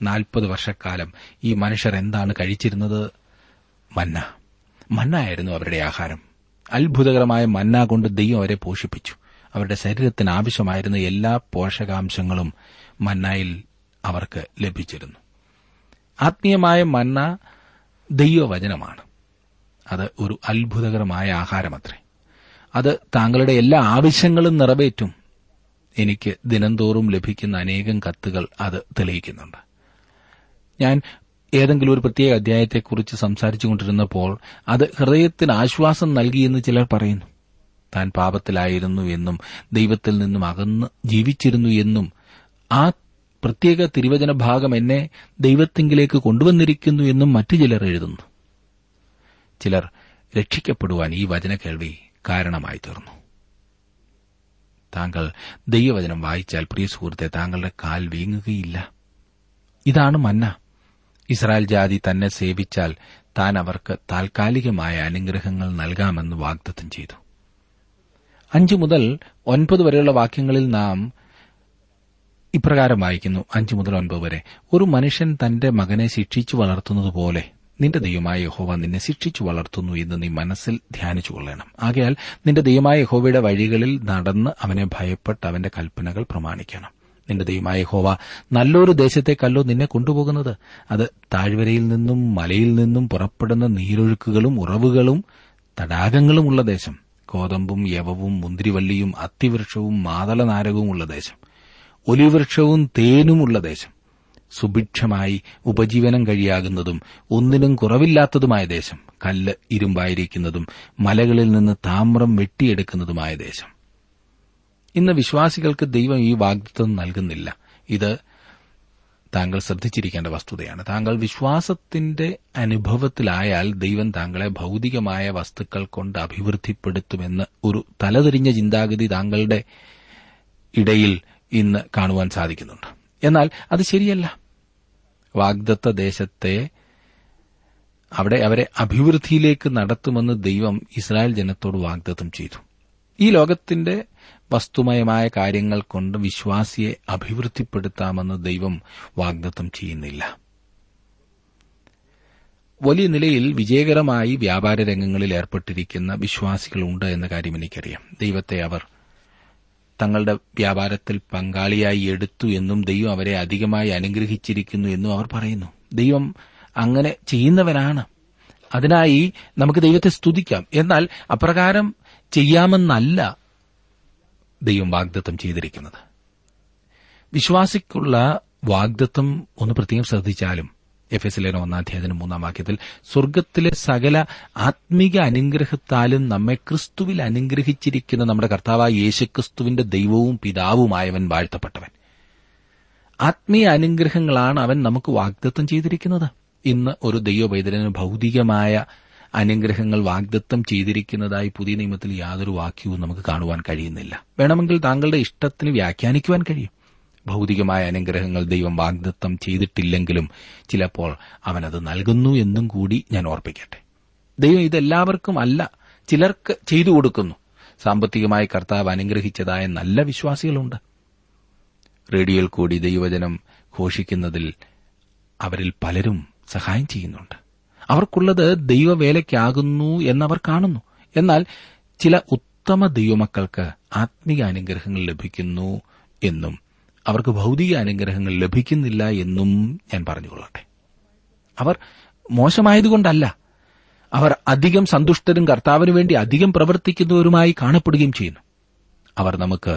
നാൽപ്പത് വർഷക്കാലം ഈ മനുഷ്യർ എന്താണ് കഴിച്ചിരുന്നത്? മന്ന. മന്നായിരുന്നു അവരുടെ ആഹാരം. അത്ഭുതകരമായ മന്ന കൊണ്ട് ദൈവം അവരെ പോഷിപ്പിച്ചു. അവരുടെ ശരീരത്തിന് ആവശ്യമായിരുന്ന എല്ലാ പോഷകാംശങ്ങളും മന്നായിൽ അവർക്ക് ലഭിച്ചിരുന്നു. ആത്മീയമായ മന്ന ദൈവവചനമാണ്. അത് ഒരു അത്ഭുതകരമായ ആഹാരമത്രേ. അത് താങ്കളുടെ എല്ലാ ആവശ്യങ്ങളും നിറവേറ്റും. എനിക്ക് ദിനംതോറും ലഭിക്കുന്ന അനേകം കത്തുകൾ അത് തെളിയിക്കുന്നുണ്ട്. ഞാൻ ഏതെങ്കിലും ഒരു പ്രത്യേക അധ്യായത്തെക്കുറിച്ച് സംസാരിച്ചുകൊണ്ടിരുന്നപ്പോൾ അത് ഹൃദയത്തിന് ആശ്വാസം നൽകിയെന്ന് ചിലർ പറയുന്നു. താൻ പാപത്തിലായിരുന്നു എന്നും ദൈവത്തിൽ നിന്നും അകന്ന് ജീവിച്ചിരുന്നു എന്നും ആ പ്രത്യേക തിരുവചന ഭാഗം എന്നെ ദൈവത്തിങ്കിലേക്ക് കൊണ്ടുവന്നിരിക്കുന്നു എന്നും മറ്റു ചിലർ എഴുതുന്നു. ചിലർ രക്ഷിക്കപ്പെടുവാൻ ഈ വചന കേൾവി കാരണമായി തീർന്നു. താങ്കൾ ദൈവവചനം വായിച്ചാൽ പ്രിയ സുഹൃത്തെ, താങ്കളുടെ കാൽ വീങ്ങുകയില്ല. ഇതാണ് മന്ന. ഇസ്രായേൽ ജാതി തന്നെ സേവിച്ചാൽ താൻ അവർക്ക് താൽക്കാലികമായ അനുഗ്രഹങ്ങൾ നൽകാമെന്ന് വാഗ്ദത്തം ചെയ്തു. അഞ്ചു മുതൽ ഒൻപത് വരെയുള്ള വാക്യങ്ങളിൽ നാം ഇപ്രകാരം വായിക്കുന്നു. അഞ്ചു മുതൽ ഒൻപത് വരെ, ഒരു മനുഷ്യൻ തന്റെ മകനെ ശിക്ഷിച്ചു വളർത്തുന്നതുപോലെ നിന്റെ ദൈവമായ യഹോവ നിന്നെ ശിക്ഷിച്ചു വളർത്തുന്നു എന്ന് നീ മനസ്സിൽ ധ്യാനിച്ചു കൊള്ളണം. ആകയാൽ നിന്റെ ദൈവമായ യഹോവയുടെ വഴികളിൽ നടന്ന് അവനെ ഭയപ്പെട്ട് അവന്റെ കൽപ്പനകൾ പ്രമാണിക്കണം. നിന്റെ ദൈവമായ യഹോവ നല്ലൊരു ദേശത്തേക്കല്ലോ നിന്നെ കൊണ്ടുപോകുന്നത്. അത് താഴ്വരയിൽ നിന്നും മലയിൽ നിന്നും പുറപ്പെടുന്ന നീരൊഴുക്കുകളും ഉറവുകളും തടാകങ്ങളുമുള്ള ദേശം, കോതമ്പും യവവും മുന്തിരിവള്ളിയും അത്തിവൃക്ഷവും മാതളനാരകവുമുള്ള ദേശം, ഒലിവൃക്ഷവും തേനുമുള്ള ദേശം, സുഭിക്ഷമായി ഉപജീവനം കഴിയാകുന്നതും ഒന്നിനും കുറവില്ലാത്തതുമായ ദേശം, കല്ല് ഇരുമ്പായിരിക്കുന്നതും മലകളിൽ നിന്ന് താമ്രം വെട്ടിയെടുക്കുന്നതുമായ ദേശം. ഇന്ന് വിശ്വാസികൾക്ക് ദൈവം ഈ വാഗ്ദത്തം നൽകുന്നില്ല. ഇത് താങ്കൾ ശ്രദ്ധിച്ചിരിക്കേണ്ട വസ്തുതയാണ്. താങ്കൾ വിശ്വാസത്തിന്റെ അനുഭവത്തിലായാൽ ദൈവം താങ്കളെ ഭൌതികമായ വസ്തുക്കൾ കൊണ്ട് അഭിവൃദ്ധിപ്പെടുത്തുമെന്ന് ഒരു തലതിരിഞ്ഞ ചിന്താഗതി താങ്കളുടെ ഇടയിൽ ഇന്ന് കാണുവാൻ സാധിക്കുന്നുണ്ട്. എന്നാൽ അത് ശരിയല്ല. വാഗ്ദത്ത ദേശത്തെ അവിടെ അവരെ അഭിവൃദ്ധിയിലേക്ക് നടത്തുമെന്ന് ദൈവം ഇസ്രായേൽ ജനത്തോട് വാഗ്ദത്തം ചെയ്തു. ഈ ലോകത്തിന്റെ വസ്തുമയമായ കാര്യങ്ങൾ കൊണ്ട് വിശ്വാസിയെ അഭിവൃദ്ധിപ്പെടുത്താമെന്ന് ദൈവം വാഗ്ദത്തം ചെയ്യുന്നില്ല. വലിയ നിലയിൽ വിജയകരമായി വ്യാപാര രംഗങ്ങളിൽ ഏർപ്പെട്ടിരിക്കുന്ന വിശ്വാസികളുണ്ട് എന്ന കാര്യം എനിക്കറിയാം. ദൈവത്തെ അവർ തങ്ങളുടെ വ്യാപാരത്തിൽ പങ്കാളിയായി എടുത്തു എന്നും ദൈവം അവരെ അധികമായി അനുഗ്രഹിച്ചിരിക്കുന്നു എന്നും അവർ പറയുന്നു. ദൈവം അങ്ങനെ ചെയ്യുന്നവനാണ്. അതിനായി നമുക്ക് ദൈവത്തെ സ്തുതിക്കാം. എന്നാൽ അപ്രകാരം ചെയ്യാമെന്നല്ല ദൈവം വാഗ്ദത്തം ചെയ്തിരിക്കുന്നത്. വിശ്വാസിക്കുള്ള വാഗ്ദത്തം ഒന്ന് പ്രത്യേകം ശ്രദ്ധിച്ചാലും, എഫ് എസ് ലേന ഒന്നാം അധ്യായത്തിന് മൂന്നാം വാക്യത്തിൽ, സ്വർഗ്ഗത്തിലെ സകല ആത്മീക അനുഗ്രഹത്താലും നമ്മെ ക്രിസ്തുവിൽ അനുഗ്രഹിച്ചിരിക്കുന്ന നമ്മുടെ കർത്താവായ യേശുക്രിസ്തുവിന്റെ ദൈവവും പിതാവുമായവൻ വാഴ്ത്തപ്പെട്ടവൻ. ആത്മീയ അനുഗ്രഹങ്ങളാണ് അവൻ നമുക്ക് വാഗ്ദത്തം ചെയ്തിരിക്കുന്നത്. ഇന്ന് ഒരു ദൈവപൈതലിന് ഭൌതികമായ അനുഗ്രഹങ്ങൾ വാഗ്ദത്തം ചെയ്തിരിക്കുന്നതായി പുതിയ നിയമത്തിൽ യാതൊരു വാക്യവും നമുക്ക് കാണുവാൻ കഴിയുന്നില്ല. വേണമെങ്കിൽ താങ്കളുടെ ഇഷ്ടത്തിന് വ്യാഖ്യാനിക്കുവാൻ കഴിയും. ഭൌതികമായ അനുഗ്രഹങ്ങൾ ദൈവം വാഗ്ദത്തം ചെയ്തിട്ടില്ലെങ്കിലും ചിലപ്പോൾ അവനത് നൽകുന്നു എന്നും കൂടി ഞാൻ ഓർപ്പിക്കട്ടെ. ദൈവം ഇതെല്ലാവർക്കും അല്ല, ചിലർക്ക് ചെയ്തു കൊടുക്കുന്നു. സാമ്പത്തികമായി കർത്താവ് അനുഗ്രഹിച്ചതായ നല്ല വിശ്വാസികളുണ്ട്. റേഡിയോയിൽ കൂടി ദൈവവചനം ഘോഷിക്കുന്നതിൽ അവരിൽ പലരും സഹായം ചെയ്യുന്നുണ്ട്. അവർക്കുള്ളത് ദൈവവേലയ്ക്കാകുന്നു എന്നവർ കാണുന്നു. എന്നാൽ ചില ഉത്തമ ദൈവമക്കൾക്ക് ആത്മീക അനുഗ്രഹങ്ങൾ ലഭിക്കുന്നു എന്നും അവർക്ക് ഭൌതിക അനുഗ്രഹങ്ങൾ ലഭിക്കുന്നില്ല എന്നും ഞാൻ പറഞ്ഞുകൊള്ളട്ടെ. അവർ മോശമായതുകൊണ്ടല്ല, അവർ അധികം സന്തുഷ്ടരും കർത്താവിനു വേണ്ടി അധികം പ്രവർത്തിക്കുന്നവരുമായി കാണപ്പെടുകയും ചെയ്യുന്നു. അവർ നമുക്ക്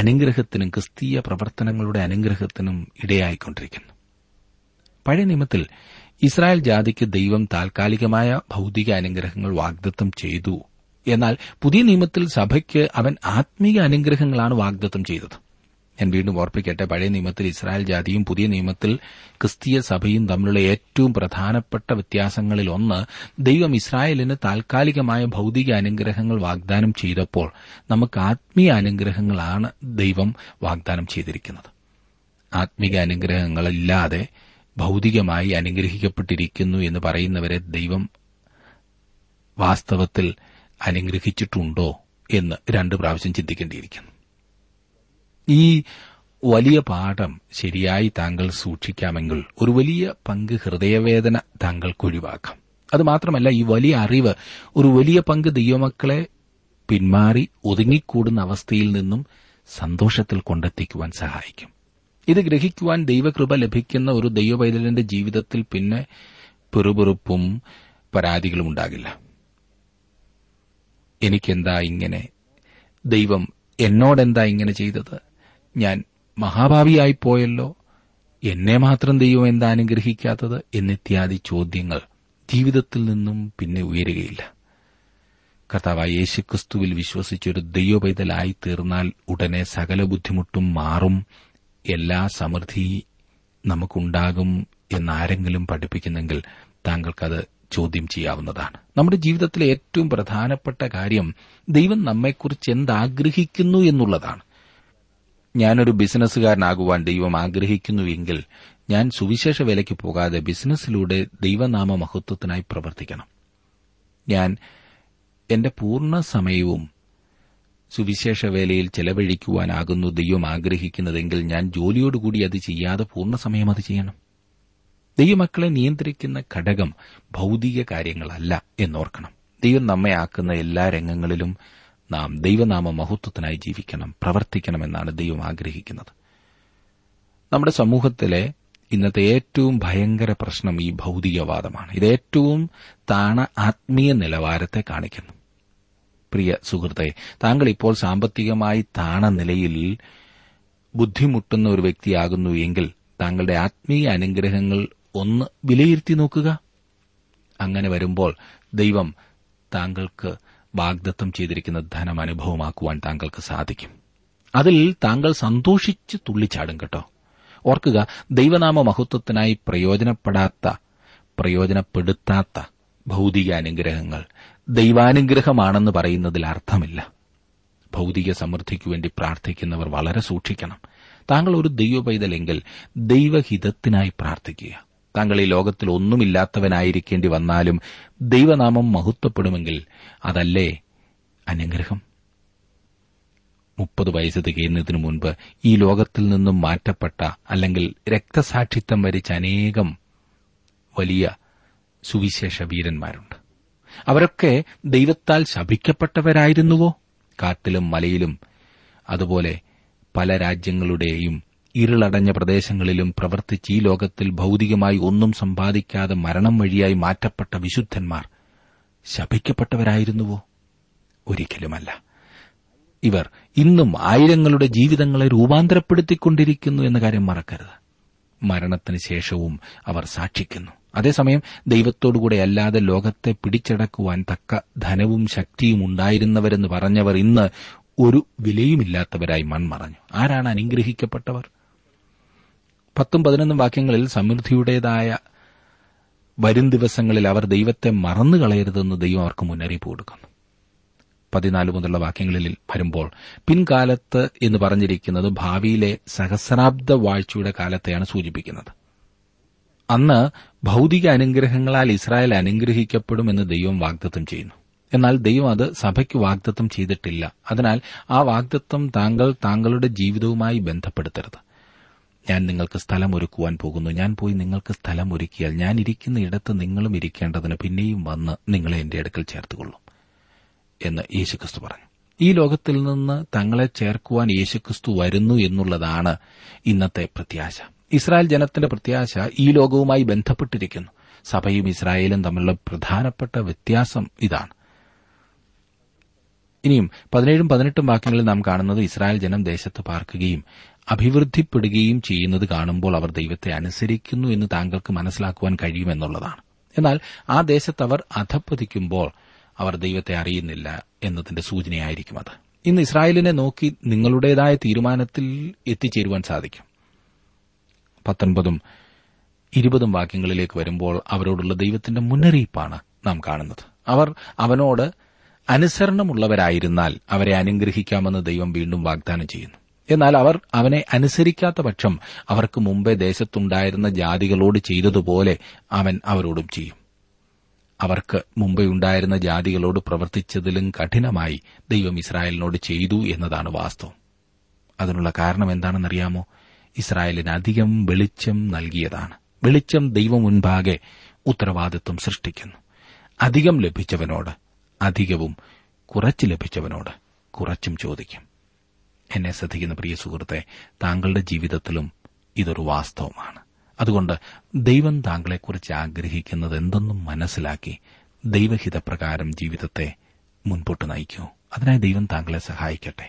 അനുഗ്രഹത്തിനും ക്രിസ്തീയ പ്രവർത്തനങ്ങളുടെ അനുഗ്രഹത്തിനും ഇടയായിക്കൊണ്ടിരിക്കുന്നു. പഴയ നിയമത്തിൽ ഇസ്രായേൽ ജാതിക്ക് ദൈവം താൽക്കാലികമായ ഭൌതിക അനുഗ്രഹങ്ങൾ വാഗ്ദത്തം ചെയ്തു. എന്നാൽ പുതിയ നിയമത്തിൽ സഭയ്ക്ക് അവൻ ആത്മീക അനുഗ്രഹങ്ങളാണ് വാഗ്ദത്തം ചെയ്തത്. ഞാൻ വീണ്ടും ഓർപ്പിക്കട്ടെ, പഴയ നിയമത്തിൽ ഇസ്രായേൽ ജാതിയും പുതിയ നിയമത്തിൽ ക്രിസ്തീയ സഭയും തമ്മിലുള്ള ഏറ്റവും പ്രധാനപ്പെട്ട വ്യത്യാസങ്ങളിലൊന്ന്, ദൈവം ഇസ്രായേലിന് താൽക്കാലികമായ ഭൌതിക അനുഗ്രഹങ്ങൾ വാഗ്ദാനം ചെയ്തപ്പോൾ നമുക്ക് ആത്മീയ അനുഗ്രഹങ്ങളാണ് ദൈവം വാഗ്ദാനം ചെയ്തിരിക്കുന്നത്. ആത്മീക അനുഗ്രഹങ്ങളില്ലാതെ ഭൌതികമായി അനുഗ്രഹിക്കപ്പെട്ടിരിക്കുന്നു എന്ന് പറയുന്നവരെ ദൈവം വാസ്തവത്തിൽ അനുഗ്രഹിച്ചിട്ടുണ്ടോ എന്ന് രണ്ട് പ്രാവശ്യം ചിന്തിക്കേണ്ടിയിരിക്കുന്നു. ഈ വലിയ പാഠം ശരിയായി താങ്കൾ സൂക്ഷിക്കാമെങ്കിൽ ഒരു വലിയ പങ്ക് ഹൃദയവേദന താങ്കൾക്കൊഴിവാക്കാം. അതുമാത്രമല്ല, ഈ വലിയ അറിവ് ഒരു വലിയ പങ്ക് ദൈവമക്കളെ പിന്മാറി ഒതുങ്ങിക്കൂടുന്ന അവസ്ഥയിൽ നിന്നും സന്തോഷത്തിൽ കൊണ്ടെത്തിക്കുവാൻ സഹായിക്കും. ഇത് ഗ്രഹിക്കുവാൻ ദൈവകൃപ ലഭിക്കുന്ന ഒരു ദൈവപൈതലിന്റെ ജീവിതത്തിൽ പിന്നെ പെറുപെറുപ്പും പരാതികളും ഉണ്ടാകില്ല. എനിക്കെന്താ ഇങ്ങനെ, ദൈവം എന്നോടെന്താ ഇങ്ങനെ ചെയ്തത്, ഞാൻ മഹാഭാവിയായിപ്പോയല്ലോ, എന്നെ മാത്രം ദൈവം എന്താ അനുഗ്രഹിക്കാത്തത് എന്നിത്യാദി ചോദ്യങ്ങൾ ജീവിതത്തിൽ നിന്നും പിന്നെ ഉയരുകയില്ല. കർത്താവായ യേശുക്രിസ്തുവിൽ വിശ്വസിച്ചൊരു ദൈവപൈതലായി തീർന്നാൽ ഉടനെ സകല ബുദ്ധിമുട്ടും മാറും, എല്ലാ സമൃദ്ധി നമുക്കുണ്ടാകും എന്നാരെങ്കിലും പഠിപ്പിക്കുന്നെങ്കിൽ താങ്കൾക്കത് ചോദ്യം ചെയ്യാവുന്നതാണ്. നമ്മുടെ ജീവിതത്തിലെ ഏറ്റവും പ്രധാനപ്പെട്ട കാര്യം ദൈവം നമ്മെക്കുറിച്ച് എന്താഗ്രഹിക്കുന്നു എന്നുള്ളതാണ്. ഞാനൊരു ബിസിനസ്സുകാരനാകുവാൻ ദൈവം ആഗ്രഹിക്കുന്നുവെങ്കിൽ ഞാൻ സുവിശേഷ വേലയ്ക്ക് പോകാതെ ബിസിനസ്സിലൂടെ ദൈവനാമ മഹത്വത്തിനായി പ്രവർത്തിക്കണം. ഞാൻ എന്റെ പൂർണ്ണ സമയവും സുവിശേഷ വേലയിൽ ചെലവഴിക്കുവാനാകുന്നു ദൈവം ആഗ്രഹിക്കുന്നതെങ്കിൽ ഞാൻ ജോലിയോടുകൂടി അത് ചെയ്യാതെ പൂർണ്ണസമയം അത് ചെയ്യണം. ദൈവമക്കളെ നിയന്ത്രിക്കുന്ന ഘടകം ഭൌതിക കാര്യങ്ങളല്ല എന്നോർക്കണം. ദൈവം നമ്മെ ആക്കുന്ന എല്ലാ രംഗങ്ങളിലും നാം ദൈവനാമ മഹത്വത്തിനായി ജീവിക്കണം, പ്രവർത്തിക്കണമെന്നാണ് ദൈവം ആഗ്രഹിക്കുന്നത്. നമ്മുടെ സമൂഹത്തിലെ ഇന്നത്തെ ഏറ്റവും ഭയങ്കര പ്രശ്നം ഈ ഭൌതികവാദമാണ്. ഇത് ഏറ്റവും താണ ആത്മീയ നിലവാരത്തെ കാണിക്കുന്നു. പ്രിയ സുഹൃത്തെ, താങ്കൾ ഇപ്പോൾ സാമ്പത്തികമായി താണ നിലയിൽ ബുദ്ധിമുട്ടുന്ന ഒരു വ്യക്തിയാകുന്നു എങ്കിൽ താങ്കളുടെ ആത്മീയ അനുഗ്രഹങ്ങൾ ഒന്ന് വിലയിരുത്തി നോക്കുക. അങ്ങനെ വരുമ്പോൾ ദൈവം താങ്കൾക്ക് വാഗ്ദത്തം ചെയ്തിരിക്കുന്ന ധനം അനുഭവമാക്കുവാൻ താങ്കൾക്ക് സാധിക്കും. അതിൽ താങ്കൾ സന്തോഷിച്ച് തുള്ളിച്ചാടും കേട്ടോ. ഓർക്കുക, ദൈവനാമ മഹത്വത്തിനായി പ്രയോജനപ്പെടാത്ത പ്രയോജനപ്പെടുത്താത്ത ഭൌതിക അനുഗ്രഹങ്ങൾ ദൈവാനുഗ്രഹമാണെന്ന് പറയുന്നതിൽ അർത്ഥമില്ല. ഭൌതിക സമൃദ്ധിക്കുവേണ്ടി പ്രാർത്ഥിക്കുന്നവർ വളരെ സൂക്ഷിക്കണം. താങ്കൾ ഒരു ദൈവപൈതലെങ്കിൽ ദൈവഹിതത്തിനായി പ്രാർത്ഥിക്കുക. താങ്കൾ ഈ ലോകത്തിൽ ഒന്നുമില്ലാത്തവനായിരിക്കേണ്ടി വന്നാലും ദൈവനാമം മഹത്വപ്പെടുമെങ്കിൽ അതല്ലേ അനുഗ്രഹം? മുപ്പത് വയസ്സ് തികയുന്നതിനു മുൻപ് ഈ ലോകത്തിൽ നിന്നും മാറ്റപ്പെട്ട അല്ലെങ്കിൽ രക്തസാക്ഷിത്വം വരിച്ച അനേകം വലിയ സുവിശേഷ വീരന്മാരുണ്ട്. അവരൊക്കെ ദൈവത്താൽ ശപിക്കപ്പെട്ടവരായിരുന്നുവോ? കാട്ടിലും മലയിലും അതുപോലെ പല രാജ്യങ്ങളുടെയും ഇരുളടഞ്ഞ പ്രദേശങ്ങളിലും പ്രവർത്തിച്ച് ഈ ലോകത്തിൽ ഭൌതികമായി ഒന്നും സമ്പാദിക്കാതെ മരണം വഴിയായി മാറ്റപ്പെട്ട വിശുദ്ധന്മാർ ശപിക്കപ്പെട്ടവരായിരുന്നുവോ? ഒരിക്കലുമല്ല. ഇവർ ഇന്നും ആയിരങ്ങളുടെ ജീവിതങ്ങളെ രൂപാന്തരപ്പെടുത്തിക്കൊണ്ടിരിക്കുന്നു എന്ന കാര്യം മറക്കരുത്. മരണത്തിന് ശേഷവും അവർ സാക്ഷിക്കുന്നു. അതേസമയം ദൈവത്തോടുകൂടെ അല്ലാതെ ലോകത്തെ പിടിച്ചടക്കുവാൻ തക്ക ധനവും ശക്തിയും ഉണ്ടായിരുന്നവരെന്ന് പറഞ്ഞവർ ഇന്ന് ഒരു വിലയുമില്ലാത്തവരായി മൺമറഞ്ഞു. ആരാണ് അനുഗ്രഹിക്കപ്പെട്ടവർ? പത്തും പതിനൊന്നും വാക്യങ്ങളിൽ സമൃദ്ധിയുടേതായ വരും ദിവസങ്ങളിൽ അവർ ദൈവത്തെ മറന്നുകളയരുതെന്ന് ദൈവം അവർക്ക് മുന്നറിയിപ്പ് കൊടുക്കുന്നു. പതിനാല് മുതലുള്ള വാക്യങ്ങളിൽ വരുമ്പോൾ പിൻകാലത്ത് എന്ന് പറഞ്ഞിരിക്കുന്നത് ഭാവിയിലെ സഹസ്രാബ്ദ വാഴ്ചയുടെ കാലത്തെയാണ് സൂചിപ്പിക്കുന്നത്. അന്ന് ഭൌതിക അനുഗ്രഹങ്ങളാൽ ഇസ്രായേൽ അനുഗ്രഹിക്കപ്പെടുമെന്ന് ദൈവം വാഗ്ദത്തം ചെയ്യുന്നു. എന്നാൽ ദൈവം അത് സഭയ്ക്ക് വാഗ്ദത്തം ചെയ്തിട്ടില്ല. അതിനാൽ ആ വാഗ്ദത്തം താങ്കൾ താങ്കളുടെ ജീവിതവുമായി ബന്ധപ്പെടുത്തരുത്. ഞാൻ നിങ്ങൾക്ക് സ്ഥലമൊരുക്കുവാൻ പോകുന്നു, ഞാൻ പോയി നിങ്ങൾക്ക് സ്ഥലം ഒരുക്കിയാൽ ഞാൻ ഇരിക്കുന്ന ഇടത്ത് നിങ്ങളും ഇരിക്കേണ്ടതിന് പിന്നെയും വന്ന് നിങ്ങളെ എന്റെ അടുക്കൽ ചേർത്തുകൊള്ളും എന്ന് യേശുക്രിസ്തു പറഞ്ഞു. ഈ ലോകത്തിൽ നിന്ന് തങ്ങളെ ചേർക്കുവാൻ യേശുക്രിസ്തു വരുന്നു എന്നുള്ളതാണ് ഇന്നത്തെ പ്രത്യാശ. ഇസ്രായേൽ ജനത്തിന്റെ പ്രത്യാശ ഈ ലോകവുമായി ബന്ധപ്പെട്ടിരിക്കുന്നു. സഭയും ഇസ്രായേലും തമ്മിലുള്ള പ്രധാനപ്പെട്ട വ്യത്യാസം ഇതാണ്. ഇനിയും പതിനേഴും പതിനെട്ടും വാക്യങ്ങളിൽ നാം കാണുന്നത് ഇസ്രായേൽ ജനം ദേശത്ത് പാർക്കുകയും അഭിവൃദ്ധിപ്പെടുകയും ചെയ്യുന്നത് കാണുമ്പോൾ അവർ ദൈവത്തെ അനുസരിക്കുന്നു എന്ന് താങ്കൾക്ക് മനസ്സിലാക്കുവാൻ കഴിയുമെന്നുള്ളതാണ്. എന്നാൽ ആ ദേശത്ത് അവർ അധപ്പതിക്കുമ്പോൾ അവർ ദൈവത്തെ അറിയുന്നില്ല എന്നതിന്റെ സൂചനയായിരിക്കും അത്. ഇന്ന് ഇസ്രായേലിനെ നോക്കി നിങ്ങളുടേതായ തീരുമാനത്തിൽ എത്തിച്ചേരുവാൻ സാധിക്കും. പത്തൊൻപതും ഇരുപതും വാക്യങ്ങളിലേക്ക് വരുമ്പോൾ അവരോടുള്ള ദൈവത്തിന്റെ മുന്നറിയിപ്പാണ് നാം കാണുന്നത്. അവർ അവനോട് അനുസരണമുള്ളവരായിരുന്നാൽ അവരെ അനുഗ്രഹിക്കാമെന്ന് ദൈവം വീണ്ടും വാഗ്ദാനം ചെയ്യുന്നു. എന്നാൽ അവർ അവനെ അനുസരിക്കാത്ത പക്ഷം അവർക്ക് മുമ്പേ ദേശത്തുണ്ടായിരുന്ന ജാതികളോട് ചെയ്തതുപോലെ അവൻ അവരോടും ചെയ്യും. അവർക്ക് മുമ്പെയുണ്ടായിരുന്ന ജാതികളോട് പ്രവർത്തിച്ചതിലും കഠിനമായി ദൈവം ഇസ്രായേലിനോട് ചെയ്തു എന്നതാണ് വാസ്തവം. അതിനുള്ള കാരണം എന്താണെന്നറിയാമോ? ഇസ്രായേലിന് അധികം വെളിച്ചം നൽകിയതാണ്. വെളിച്ചം ദൈവം മുൻപാകെ ഉത്തരവാദിത്വം സൃഷ്ടിക്കുന്നു. അധികം ലഭിച്ചവനോട് അധികവും കുറച്ച് ലഭിച്ചവനോട് കുറച്ചും ചോദിക്കും. എന്നെ ശ്രദ്ധിക്കുന്ന പ്രിയ സുഹൃത്തെ, താങ്കളുടെ ജീവിതത്തിലും ഇതൊരു വാസ്തവമാണ്. അതുകൊണ്ട് ദൈവം താങ്കളെക്കുറിച്ച് ആഗ്രഹിക്കുന്നത് എന്തെന്നും മനസ്സിലാക്കി ദൈവഹിതപ്രകാരം ജീവിതത്തെ മുൻപോട്ട് നയിക്കൂ. അതിനായി ദൈവം താങ്കളെ സഹായിക്കട്ടെ.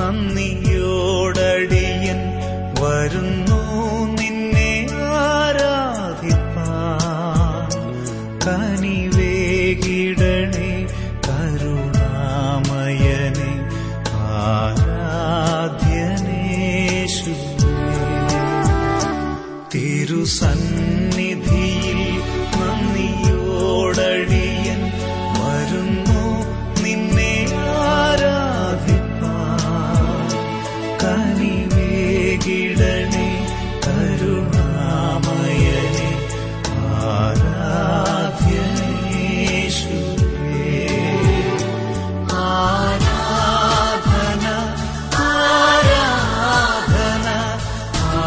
നന്ദിയോടടിയൻ വരുന്നു നിന്നെ ആരാധിപ്പാൻ. കനിവേകിടണേ കരുണാമയനെ ആരാധ്യനേശു. തിരുസന്നിധിയിൽ നന്ദിയോടടിയൻ വരുന്നു നിന്നെ ആരാധിപ്പാൻ. കനിവേകിടണേ കരുണാമയനെ ആരാധ്യനേശുവേ. ആരാധന ആരാധന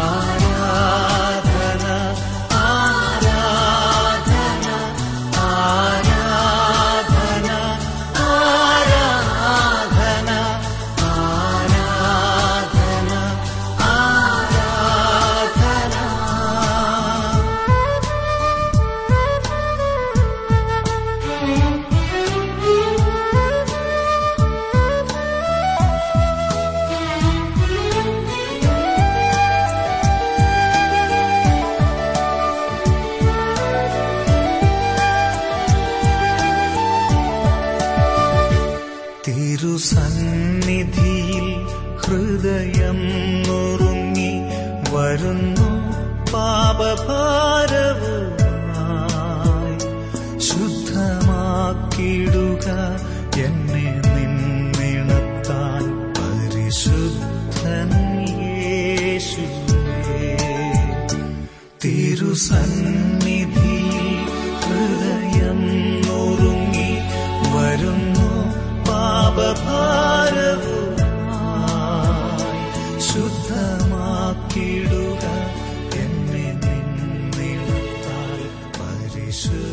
ആരാധന ആരാധന ആരാധന ആരാധന ആരാധന ആരാധന. തിരുസന്നിധിയിൽ ഹൃദയം നുറുങ്ങി വരുന്നു പാപഭാരവുമായി. ശുദ്ധമാക്കിടുക എന്നെ നിന്നിളത്താൻ പരിശുദ്ധൻ യേശുവേ. തിരുസന്നിധിയിൽ ഹൃദയം നുറുങ്ങി വരുന്നു പാപഭാരവുമായി, ശുദ്ധമാക്കിയിടുക എന്നെ നിന്നിളത്താൻ പരിശുദ്ധ